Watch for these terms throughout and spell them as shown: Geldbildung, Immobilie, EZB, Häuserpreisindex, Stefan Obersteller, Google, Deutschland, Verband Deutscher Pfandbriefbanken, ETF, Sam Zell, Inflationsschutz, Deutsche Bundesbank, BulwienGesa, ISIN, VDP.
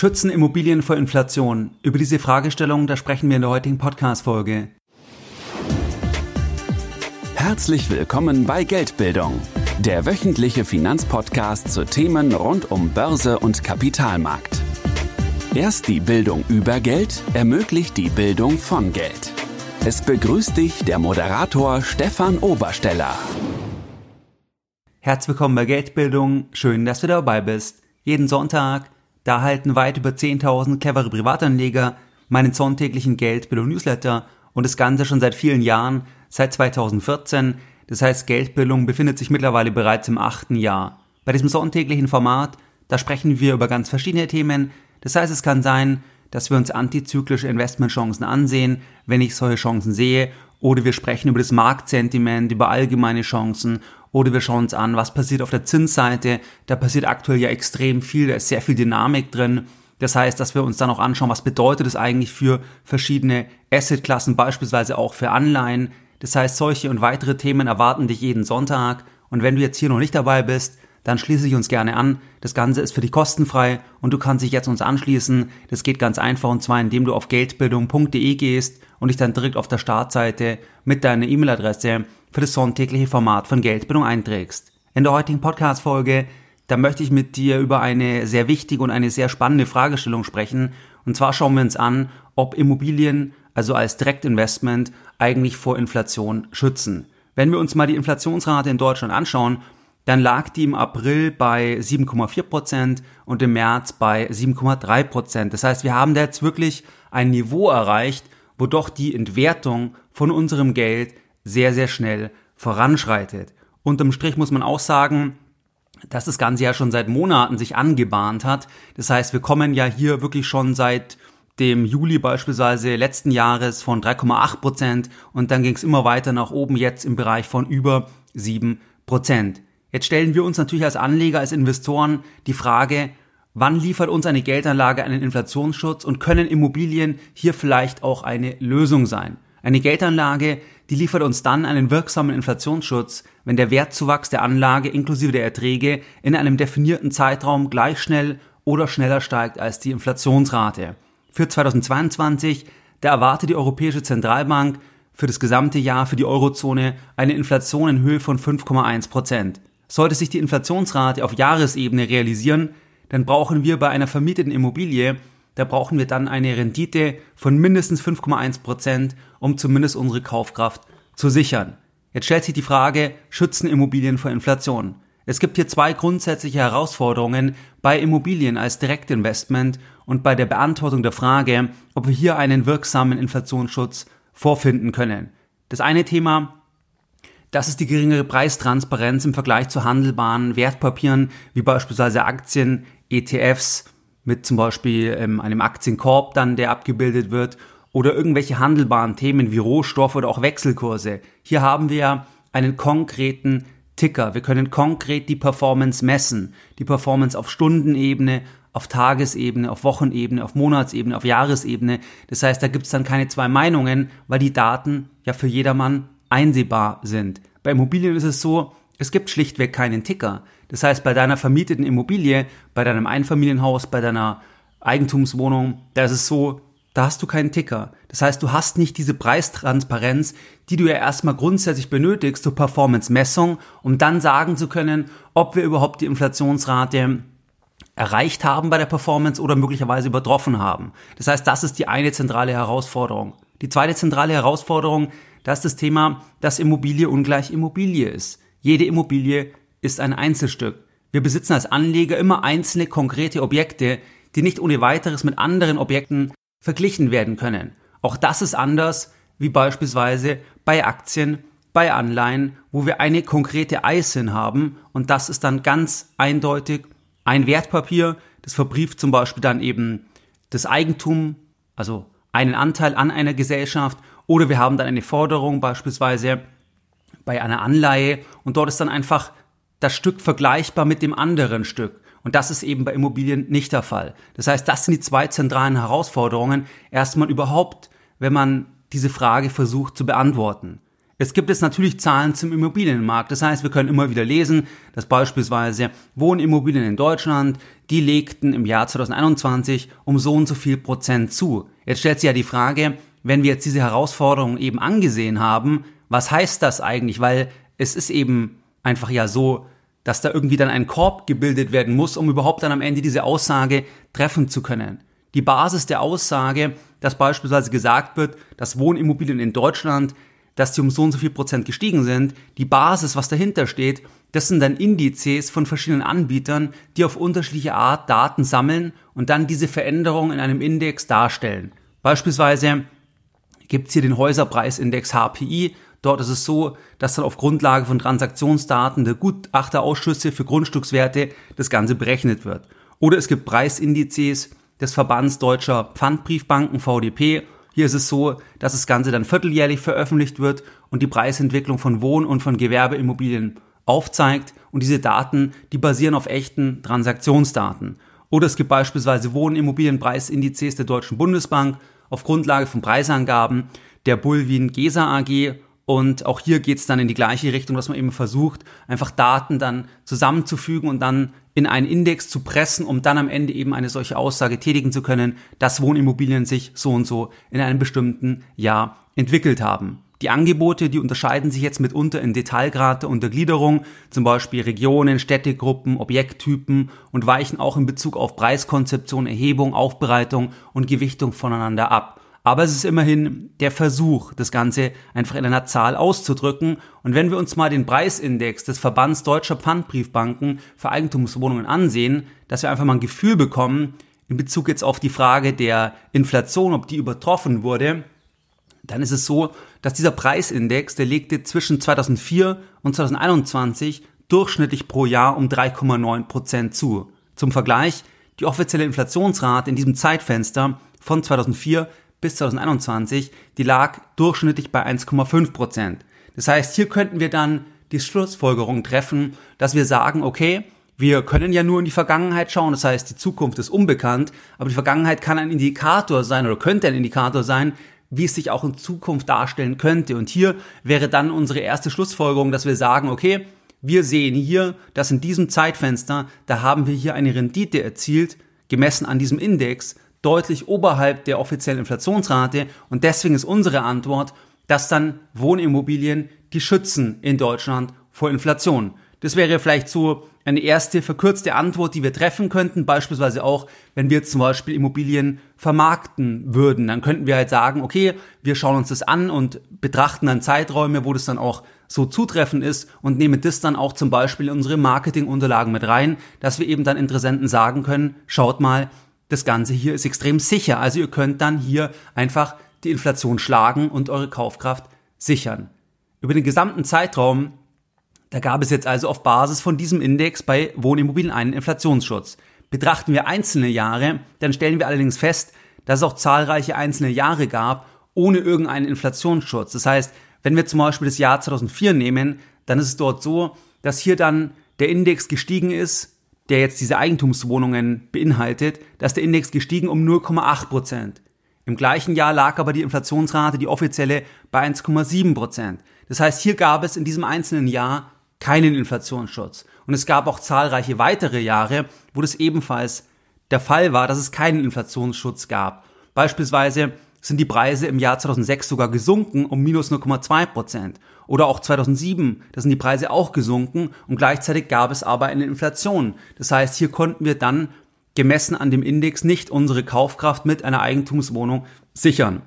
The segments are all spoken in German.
Schützen Immobilien vor Inflation? Über diese Fragestellung, da sprechen wir in der heutigen Podcast-Folge. Herzlich willkommen bei Geldbildung, der wöchentliche Finanzpodcast zu Themen rund um Börse und Kapitalmarkt. Erst die Bildung über Geld ermöglicht die Bildung von Geld. Es begrüßt dich der Moderator Stefan Obersteller. Herzlich willkommen bei Geldbildung. Schön, dass du dabei bist. Jeden Sonntag, da halten weit über 10.000 clevere Privatanleger meinen sonntäglichen Geldbildung-Newsletter und das Ganze schon seit vielen Jahren, seit 2014. Das heißt, Geldbildung befindet sich mittlerweile bereits im 8. Jahr. Bei diesem sonntäglichen Format, da sprechen wir über ganz verschiedene Themen. Das heißt, es kann sein, dass wir uns antizyklische Investmentchancen ansehen, wenn ich solche Chancen sehe, oder wir sprechen über das Marktsentiment, über allgemeine Chancen, oder wir schauen uns an, was passiert auf der Zinsseite. Da passiert aktuell ja extrem viel, da ist sehr viel Dynamik drin. Das heißt, dass wir uns dann auch anschauen, was bedeutet es eigentlich für verschiedene Assetklassen, beispielsweise auch für Anleihen. Das heißt, solche und weitere Themen erwarten dich jeden Sonntag. Und wenn du jetzt hier noch nicht dabei bist, dann schließe dich uns gerne an. Das Ganze ist für dich kostenfrei und du kannst dich jetzt uns anschließen. Das geht ganz einfach, und zwar indem du auf geldbildung.de gehst und dich dann direkt auf der Startseite mit deiner E-Mail-Adresse für das sonntägliche Format von Geldbildung einträgst. In der heutigen Podcast-Folge, da möchte ich mit dir über eine sehr wichtige und eine sehr spannende Fragestellung sprechen. Und zwar schauen wir uns an, ob Immobilien, also als Direktinvestment, eigentlich vor Inflation schützen. Wenn wir uns mal die Inflationsrate in Deutschland anschauen, dann lag die im April bei 7,4% und im März bei 7,3%. Das heißt, wir haben da jetzt wirklich ein Niveau erreicht, wo doch die Entwertung von unserem Geld sehr, sehr schnell voranschreitet. Unterm Strich muss man auch sagen, dass das Ganze ja schon seit Monaten sich angebahnt hat. Das heißt, wir kommen ja hier wirklich schon seit dem Juli beispielsweise letzten Jahres von 3,8% und dann ging es immer weiter nach oben, jetzt im Bereich von über 7%. Jetzt stellen wir uns natürlich als Anleger, als Investoren die Frage, wann liefert uns eine Geldanlage einen Inflationsschutz und können Immobilien hier vielleicht auch eine Lösung sein? Eine Geldanlage, die liefert uns dann einen wirksamen Inflationsschutz, wenn der Wertzuwachs der Anlage inklusive der Erträge in einem definierten Zeitraum gleich schnell oder schneller steigt als die Inflationsrate. Für 2022, da erwartet die Europäische Zentralbank für das gesamte Jahr für die Eurozone eine Inflation in Höhe von 5,1%. Sollte sich die Inflationsrate auf Jahresebene realisieren, dann brauchen wir bei einer vermieteten Immobilie, da brauchen wir dann eine Rendite von mindestens 5,1%, um zumindest unsere Kaufkraft zu sichern. Jetzt stellt sich die Frage, schützen Immobilien vor Inflation? Es gibt hier zwei grundsätzliche Herausforderungen bei Immobilien als Direktinvestment und bei der Beantwortung der Frage, ob wir hier einen wirksamen Inflationsschutz vorfinden können. Das eine Thema, das ist die geringere Preistransparenz im Vergleich zu handelbaren Wertpapieren, wie beispielsweise Aktien, ETFs, mit zum Beispiel einem Aktienkorb dann, der abgebildet wird, oder irgendwelche handelbaren Themen wie Rohstoff oder auch Wechselkurse. Hier haben wir einen konkreten Ticker. Wir können konkret die Performance messen. Die Performance auf Stundenebene, auf Tagesebene, auf Wochenebene, auf Monatsebene, auf Jahresebene. Das heißt, da gibt es dann keine zwei Meinungen, weil die Daten ja für jedermann einsehbar sind. Bei Immobilien ist es so, es gibt schlichtweg keinen Ticker. Das heißt, bei deiner vermieteten Immobilie, bei deinem Einfamilienhaus, bei deiner Eigentumswohnung, da ist es so, da hast du keinen Ticker. Das heißt, du hast nicht diese Preistransparenz, die du ja erstmal grundsätzlich benötigst zur Performance-Messung, um dann sagen zu können, ob wir überhaupt die Inflationsrate erreicht haben bei der Performance oder möglicherweise übertroffen haben. Das heißt, das ist die eine zentrale Herausforderung. Die zweite zentrale Herausforderung, das ist das Thema, dass Immobilie ungleich Immobilie ist. Jede Immobilie ist ein Einzelstück. Wir besitzen als Anleger immer einzelne konkrete Objekte, die nicht ohne weiteres mit anderen Objekten verglichen werden können. Auch das ist anders wie beispielsweise bei Aktien, bei Anleihen, wo wir eine konkrete ISIN haben und das ist dann ganz eindeutig ein Wertpapier, das verbrieft zum Beispiel dann eben das Eigentum, also einen Anteil an einer Gesellschaft, oder wir haben dann eine Forderung beispielsweise bei einer Anleihe und dort ist dann einfach das Stück vergleichbar mit dem anderen Stück und das ist eben bei Immobilien nicht der Fall. Das heißt, das sind die zwei zentralen Herausforderungen, erstmal überhaupt, wenn man diese Frage versucht zu beantworten. Jetzt gibt es natürlich Zahlen zum Immobilienmarkt. Das heißt, wir können immer wieder lesen, dass beispielsweise Wohnimmobilien in Deutschland, die legten im Jahr 2021 um so und so viel Prozent zu. Jetzt stellt sich ja die Frage, wenn wir jetzt diese Herausforderung eben angesehen haben, was heißt das eigentlich? Weil es ist eben einfach ja so, dass da irgendwie dann ein Korb gebildet werden muss, um überhaupt dann am Ende diese Aussage treffen zu können. Die Basis der Aussage, dass beispielsweise gesagt wird, dass Wohnimmobilien in Deutschland, dass die um so und so viel Prozent gestiegen sind, die Basis, was dahinter steht, das sind dann Indizes von verschiedenen Anbietern, die auf unterschiedliche Art Daten sammeln und dann diese Veränderung in einem Index darstellen. Beispielsweise gibt es hier den Häuserpreisindex HPI. Dort ist es so, dass dann auf Grundlage von Transaktionsdaten der Gutachterausschüsse für Grundstückswerte das Ganze berechnet wird. Oder es gibt Preisindizes des Verbands Deutscher Pfandbriefbanken, VDP. Hier ist es so, dass das Ganze dann vierteljährlich veröffentlicht wird und die Preisentwicklung von Wohn- und von Gewerbeimmobilien aufzeigt. Und diese Daten, die basieren auf echten Transaktionsdaten. Oder es gibt beispielsweise Wohnimmobilienpreisindizes der Deutschen Bundesbank auf Grundlage von Preisangaben der BulwienGesa AG. Und auch hier geht es dann in die gleiche Richtung, dass man eben versucht, einfach Daten dann zusammenzufügen und dann in einen Index zu pressen, um dann am Ende eben eine solche Aussage tätigen zu können, dass Wohnimmobilien sich so und so in einem bestimmten Jahr entwickelt haben. Die Angebote, die unterscheiden sich jetzt mitunter in Detailgrad der Untergliederung, zum Beispiel Regionen, Städtegruppen, Objekttypen und weichen auch in Bezug auf Preiskonzeption, Erhebung, Aufbereitung und Gewichtung voneinander ab. Aber es ist immerhin der Versuch, das Ganze einfach in einer Zahl auszudrücken. Und wenn wir uns mal den Preisindex des Verbands Deutscher Pfandbriefbanken für Eigentumswohnungen ansehen, dass wir einfach mal ein Gefühl bekommen, in Bezug jetzt auf die Frage der Inflation, ob die übertroffen wurde, dann ist es so, dass dieser Preisindex, der legte zwischen 2004 und 2021 durchschnittlich pro Jahr um 3,9% zu. Zum Vergleich, die offizielle Inflationsrate in diesem Zeitfenster von 2004 bis 2021, die lag durchschnittlich bei 1,5%. Das heißt, hier könnten wir dann die Schlussfolgerung treffen, dass wir sagen, okay, wir können ja nur in die Vergangenheit schauen, das heißt, die Zukunft ist unbekannt, aber die Vergangenheit kann ein Indikator sein oder könnte ein Indikator sein, wie es sich auch in Zukunft darstellen könnte. Und hier wäre dann unsere erste Schlussfolgerung, dass wir sagen, okay, wir sehen hier, dass in diesem Zeitfenster, da haben wir hier eine Rendite erzielt, gemessen an diesem Index, deutlich oberhalb der offiziellen Inflationsrate, und deswegen ist unsere Antwort, dass dann Wohnimmobilien die schützen in Deutschland vor Inflation. Das wäre vielleicht so eine erste verkürzte Antwort, die wir treffen könnten, beispielsweise auch, wenn wir zum Beispiel Immobilien vermarkten würden. Dann könnten wir halt sagen, okay, wir schauen uns das an und betrachten dann Zeiträume, wo das dann auch so zutreffend ist und nehmen das dann auch zum Beispiel in unsere Marketingunterlagen mit rein, dass wir eben dann Interessenten sagen können, schaut mal, das Ganze hier ist extrem sicher, also ihr könnt dann hier einfach die Inflation schlagen und eure Kaufkraft sichern. Über den gesamten Zeitraum, da gab es jetzt also auf Basis von diesem Index bei Wohnimmobilien einen Inflationsschutz. Betrachten wir einzelne Jahre, dann stellen wir allerdings fest, dass es auch zahlreiche einzelne Jahre gab, ohne irgendeinen Inflationsschutz. Das heißt, wenn wir zum Beispiel das Jahr 2004 nehmen, dann ist es dort so, dass hier dann der Index gestiegen ist, der jetzt diese Eigentumswohnungen beinhaltet, dass der Index gestiegen um 0,8%. Im gleichen Jahr lag aber die Inflationsrate, die offizielle, bei 1,7%. Das heißt, hier gab es in diesem einzelnen Jahr keinen Inflationsschutz. Und es gab auch zahlreiche weitere Jahre, wo das ebenfalls der Fall war, dass es keinen Inflationsschutz gab. Beispielsweise sind die Preise im Jahr 2006 sogar gesunken um minus 0,2%. Oder auch 2007, da sind die Preise auch gesunken und gleichzeitig gab es aber eine Inflation. Das heißt, hier konnten wir dann gemessen an dem Index nicht unsere Kaufkraft mit einer Eigentumswohnung sichern.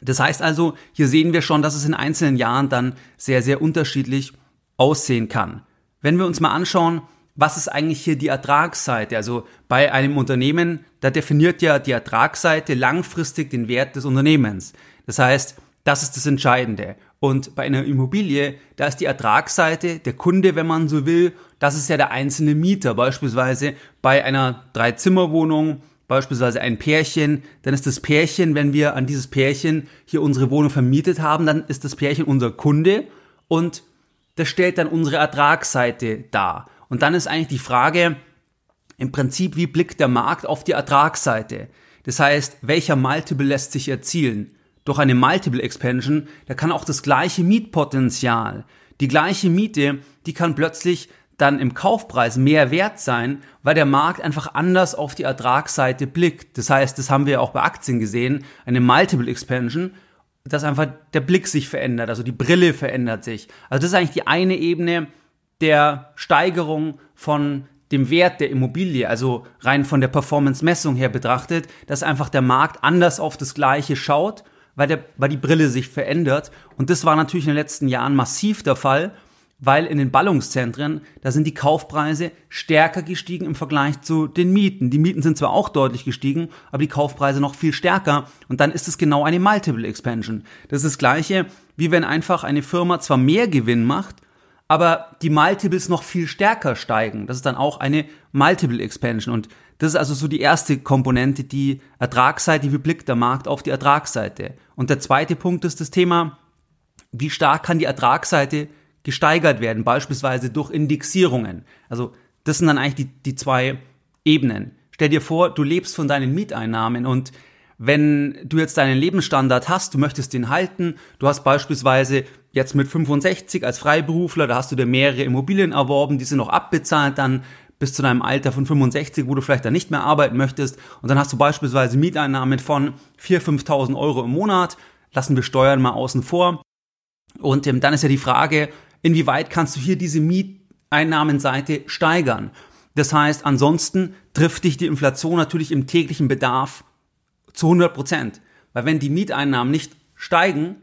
Das heißt also, hier sehen wir schon, dass es in einzelnen Jahren dann sehr, sehr unterschiedlich aussehen kann. Wenn wir uns mal anschauen, was ist eigentlich hier die Ertragsseite? Also bei einem Unternehmen, da definiert ja die Ertragsseite langfristig den Wert des Unternehmens. Das heißt, das ist das Entscheidende. Und bei einer Immobilie, da ist die Ertragsseite, der Kunde, wenn man so will, das ist ja der einzelne Mieter. Beispielsweise bei einer 3-Zimmer-Wohnung, beispielsweise ein Pärchen, dann ist das Pärchen, wenn wir an dieses Pärchen hier unsere Wohnung vermietet haben, dann ist das Pärchen unser Kunde und das stellt dann unsere Ertragsseite dar. Und dann ist eigentlich die Frage, im Prinzip, wie blickt der Markt auf die Ertragsseite? Das heißt, welcher Multiple lässt sich erzielen? Durch eine Multiple Expansion, da kann auch das gleiche Mietpotenzial, die gleiche Miete, die kann plötzlich dann im Kaufpreis mehr wert sein, weil der Markt einfach anders auf die Ertragsseite blickt. Das heißt, das haben wir auch bei Aktien gesehen, eine Multiple Expansion, dass einfach der Blick sich verändert, also die Brille verändert sich. Also das ist eigentlich die eine Ebene der Steigerung von dem Wert der Immobilie, also rein von der Performance-Messung her betrachtet, dass einfach der Markt anders auf das Gleiche schaut, weil die Brille sich verändert. Und das war natürlich in den letzten Jahren massiv der Fall, weil in den Ballungszentren, da sind die Kaufpreise stärker gestiegen im Vergleich zu den Mieten. Die Mieten sind zwar auch deutlich gestiegen, aber die Kaufpreise noch viel stärker. Und dann ist es genau eine Multiple Expansion. Das ist das Gleiche, wie wenn einfach eine Firma zwar mehr Gewinn macht, aber die Multiples noch viel stärker steigen. Das ist dann auch eine Multiple Expansion. Und das ist also so die erste Komponente, die Ertragsseite, wie blickt der Markt auf die Ertragsseite. Und der zweite Punkt ist das Thema, wie stark kann die Ertragsseite gesteigert werden, beispielsweise durch Indexierungen. Also das sind dann eigentlich die zwei Ebenen. Stell dir vor, du lebst von deinen Mieteinnahmen und wenn du jetzt deinen Lebensstandard hast, du möchtest den halten, du hast beispielsweise jetzt mit 65 als Freiberufler, da hast du dir mehrere Immobilien erworben, die sind noch abbezahlt dann bis zu deinem Alter von 65, wo du vielleicht dann nicht mehr arbeiten möchtest und dann hast du beispielsweise Mieteinnahmen von 4.000, 5.000 Euro im Monat, lassen wir Steuern mal außen vor und dann ist ja die Frage, inwieweit kannst du hier diese Mieteinnahmenseite steigern? Das heißt, ansonsten trifft dich die Inflation natürlich im täglichen Bedarf zu 100%. Weil wenn die Mieteinnahmen nicht steigen,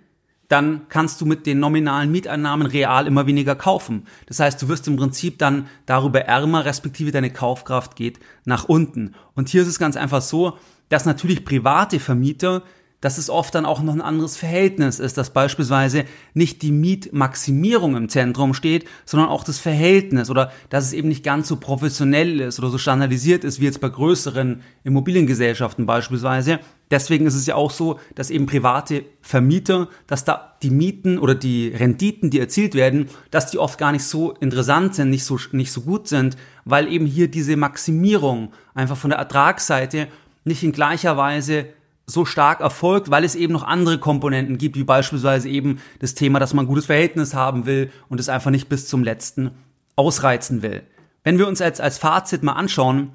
dann kannst du mit den nominalen Mieteinnahmen real immer weniger kaufen. Das heißt, du wirst im Prinzip dann darüber ärmer, respektive deine Kaufkraft geht nach unten. Und hier ist es ganz einfach so, dass natürlich private Vermieter, dass es oft dann auch noch ein anderes Verhältnis ist, dass beispielsweise nicht die Mietmaximierung im Zentrum steht, sondern auch das Verhältnis oder dass es eben nicht ganz so professionell ist oder so standardisiert ist wie jetzt bei größeren Immobiliengesellschaften beispielsweise. Deswegen ist es ja auch so, dass eben private Vermieter, dass da die Mieten oder die Renditen, die erzielt werden, dass die oft gar nicht so interessant sind, nicht so gut sind, weil eben hier diese Maximierung einfach von der Ertragsseite nicht in gleicher Weise so stark erfolgt, weil es eben noch andere Komponenten gibt, wie beispielsweise eben das Thema, dass man ein gutes Verhältnis haben will und es einfach nicht bis zum Letzten ausreizen will. Wenn wir uns als Fazit mal anschauen,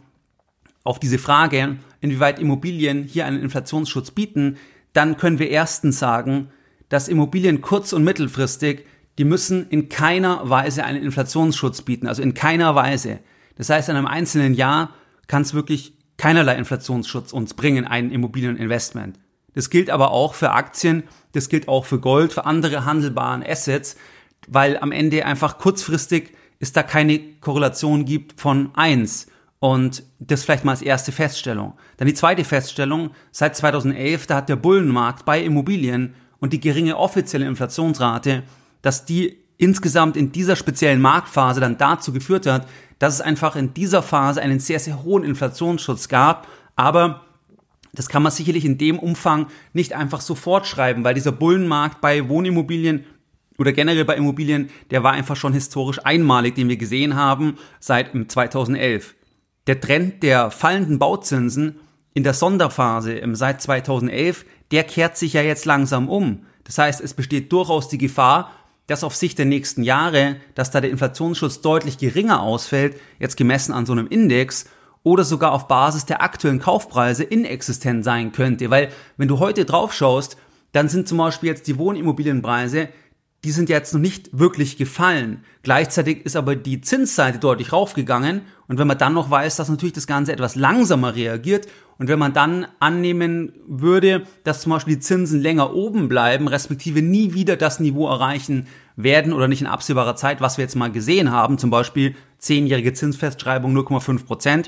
auf diese Frage, inwieweit Immobilien hier einen Inflationsschutz bieten, dann können wir erstens sagen, dass Immobilien kurz- und mittelfristig, die müssen in keiner Weise einen Inflationsschutz bieten, also in keiner Weise. Das heißt, in einem einzelnen Jahr kann es wirklich keinerlei Inflationsschutz uns bringen, ein Immobilieninvestment. Das gilt aber auch für Aktien, das gilt auch für Gold, für andere handelbaren Assets, weil am Ende einfach kurzfristig es da keine Korrelation gibt von 1. Und das vielleicht mal als erste Feststellung. Dann die zweite Feststellung, seit 2011, da hat der Bullenmarkt bei Immobilien und die geringe offizielle Inflationsrate, dass die insgesamt in dieser speziellen Marktphase dann dazu geführt hat, dass es einfach in dieser Phase einen sehr, sehr hohen Inflationsschutz gab. Aber das kann man sicherlich in dem Umfang nicht einfach so fortschreiben, weil dieser Bullenmarkt bei Wohnimmobilien oder generell bei Immobilien, der war einfach schon historisch einmalig, den wir gesehen haben seit 2011. Der Trend der fallenden Bauzinsen in der Sonderphase seit 2011, der kehrt sich ja jetzt langsam um. Das heißt, es besteht durchaus die Gefahr, dass auf Sicht der nächsten Jahre, dass da der Inflationsschutz deutlich geringer ausfällt, jetzt gemessen an so einem Index oder sogar auf Basis der aktuellen Kaufpreise inexistent sein könnte. Weil wenn du heute drauf schaust, dann sind zum Beispiel jetzt die Wohnimmobilienpreise, die sind jetzt noch nicht wirklich gefallen. Gleichzeitig ist aber die Zinsseite deutlich raufgegangen und wenn man dann noch weiß, dass natürlich das Ganze etwas langsamer reagiert und wenn man dann annehmen würde, dass zum Beispiel die Zinsen länger oben bleiben, respektive nie wieder das Niveau erreichen werden oder nicht in absehbarer Zeit, was wir jetzt mal gesehen haben, zum Beispiel 10-jährige Zinsfestschreibung 0,5%,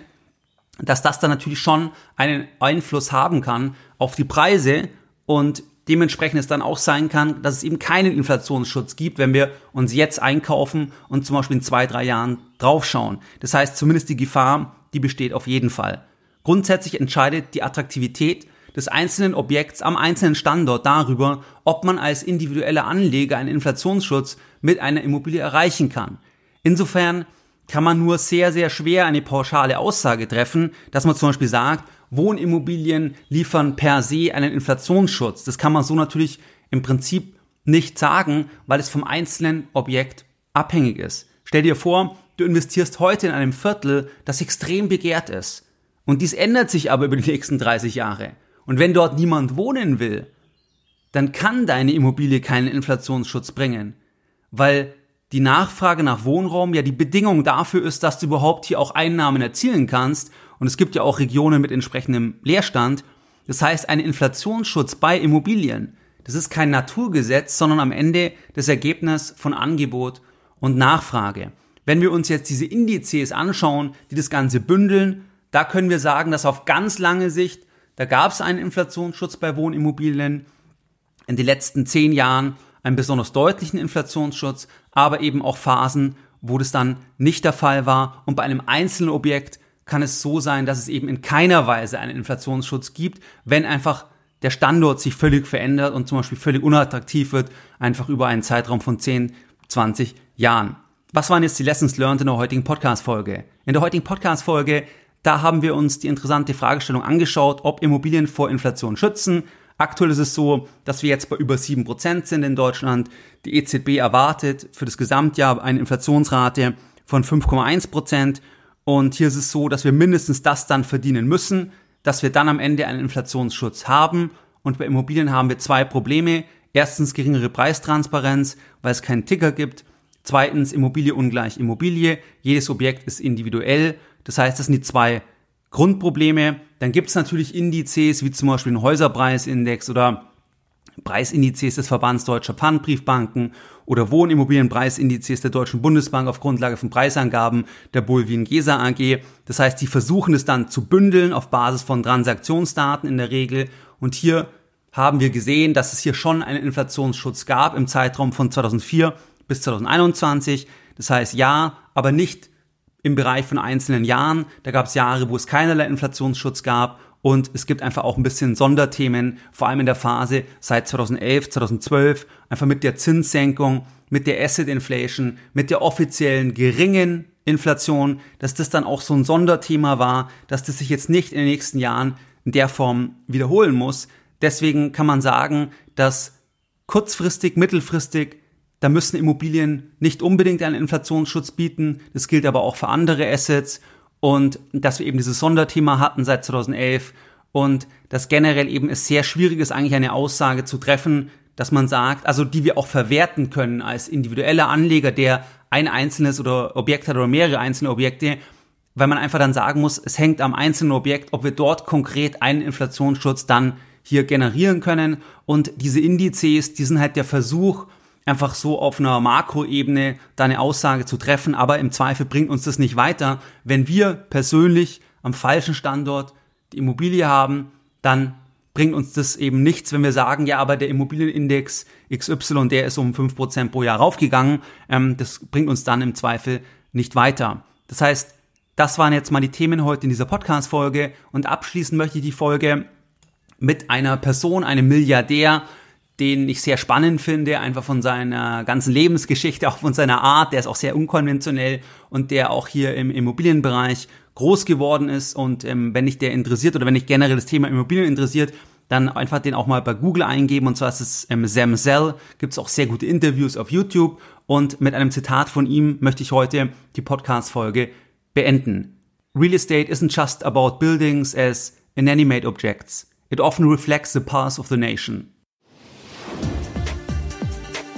dass das dann natürlich schon einen Einfluss haben kann auf die Preise und dementsprechend es dann auch sein kann, dass es eben keinen Inflationsschutz gibt, wenn wir uns jetzt einkaufen und zum Beispiel in 2-3 Jahren draufschauen. Das heißt, zumindest die Gefahr, die besteht auf jeden Fall. Grundsätzlich entscheidet die Attraktivität des einzelnen Objekts am einzelnen Standort darüber, ob man als individueller Anleger einen Inflationsschutz mit einer Immobilie erreichen kann. Insofern kann man nur sehr, sehr schwer eine pauschale Aussage treffen, dass man zum Beispiel sagt, Wohnimmobilien liefern per se einen Inflationsschutz. Das kann man so natürlich im Prinzip nicht sagen, weil es vom einzelnen Objekt abhängig ist. Stell dir vor, du investierst heute in einem Viertel, das extrem begehrt ist. Und dies ändert sich aber über die nächsten 30 Jahre. Und wenn dort niemand wohnen will, dann kann deine Immobilie keinen Inflationsschutz bringen, weil die Nachfrage nach Wohnraum ja die Bedingung dafür ist, dass du überhaupt hier auch Einnahmen erzielen kannst. Und es gibt ja auch Regionen mit entsprechendem Leerstand. Das heißt, ein Inflationsschutz bei Immobilien, das ist kein Naturgesetz, sondern am Ende das Ergebnis von Angebot und Nachfrage. Wenn wir uns jetzt diese Indizes anschauen, die das Ganze bündeln, da können wir sagen, dass auf ganz lange Sicht, da gab es einen Inflationsschutz bei Wohnimmobilien in den letzten 10 Jahren, einen besonders deutlichen Inflationsschutz, aber eben auch Phasen, wo das dann nicht der Fall war. Und bei einem einzelnen Objekt kann es so sein, dass es eben in keiner Weise einen Inflationsschutz gibt, wenn einfach der Standort sich völlig verändert und zum Beispiel völlig unattraktiv wird, einfach über einen Zeitraum von 10, 20 Jahren. Was waren jetzt die Lessons learned in der heutigen Podcast-Folge? In der heutigen Podcast-Folge, da haben wir uns die interessante Fragestellung angeschaut, ob Immobilien vor Inflation schützen. Aktuell ist es so, dass wir jetzt bei über 7% sind in Deutschland. Die EZB erwartet für das Gesamtjahr eine Inflationsrate von 5,1%. Und hier ist es so, dass wir mindestens das dann verdienen müssen, dass wir dann am Ende einen Inflationsschutz haben. Und bei Immobilien haben wir 2 Probleme. Erstens geringere Preistransparenz, weil es keinen Ticker gibt. Zweitens Immobilie ungleich Immobilie. Jedes Objekt ist individuell. Das heißt, das sind die 2 Grundprobleme. Dann gibt es natürlich Indizes, wie zum Beispiel den Häuserpreisindex oder Preisindizes des Verbands Deutscher Pfandbriefbanken oder Wohnimmobilienpreisindizes der Deutschen Bundesbank auf Grundlage von Preisangaben der BulwienGesa AG. Das heißt, die versuchen es dann zu bündeln auf Basis von Transaktionsdaten in der Regel. Und hier haben wir gesehen, dass es hier schon einen Inflationsschutz gab im Zeitraum von 2004 bis 2021. Das heißt, ja, aber nicht im Bereich von einzelnen Jahren. Da gab es Jahre, wo es keinerlei Inflationsschutz gab und es gibt einfach auch ein bisschen Sonderthemen, vor allem in der Phase seit 2011, 2012, einfach mit der Zinssenkung, mit der Asset Inflation, mit der offiziellen geringen Inflation, dass das dann auch so ein Sonderthema war, dass das sich jetzt nicht in den nächsten Jahren in der Form wiederholen muss. Deswegen kann man sagen, dass kurzfristig, mittelfristig, da müssen Immobilien nicht unbedingt einen Inflationsschutz bieten. Das gilt aber auch für andere Assets. Und dass wir eben dieses Sonderthema hatten seit 2011 und dass generell eben es sehr schwierig ist, eigentlich eine Aussage zu treffen, dass man sagt, also die wir auch verwerten können als individueller Anleger, der ein einzelnes oder Objekt hat oder mehrere einzelne Objekte, weil man einfach dann sagen muss, es hängt am einzelnen Objekt, ob wir dort konkret einen Inflationsschutz dann hier generieren können. Und diese Indizes, die sind halt der Versuch, einfach so auf einer Makroebene da eine Aussage zu treffen, aber im Zweifel bringt uns das nicht weiter. Wenn wir persönlich am falschen Standort die Immobilie haben, dann bringt uns das eben nichts, wenn wir sagen, ja, aber der Immobilienindex XY, der ist um 5% pro Jahr raufgegangen. Das bringt uns dann im Zweifel nicht weiter. Das heißt, das waren jetzt mal die Themen heute in dieser Podcast-Folge und abschließen möchte ich die Folge mit einer Person, einem Milliardär, den ich sehr spannend finde, einfach von seiner ganzen Lebensgeschichte, auch von seiner Art, der ist auch sehr unkonventionell und der auch hier im Immobilienbereich groß geworden ist und wenn dich der interessiert oder wenn dich generell das Thema Immobilien interessiert, dann einfach den auch mal bei Google eingeben und zwar ist es Sam Zell, gibt es auch sehr gute Interviews auf YouTube und mit einem Zitat von ihm möchte ich heute die Podcast-Folge beenden. Real estate isn't just about buildings as inanimate objects. It often reflects the pulse of the nation.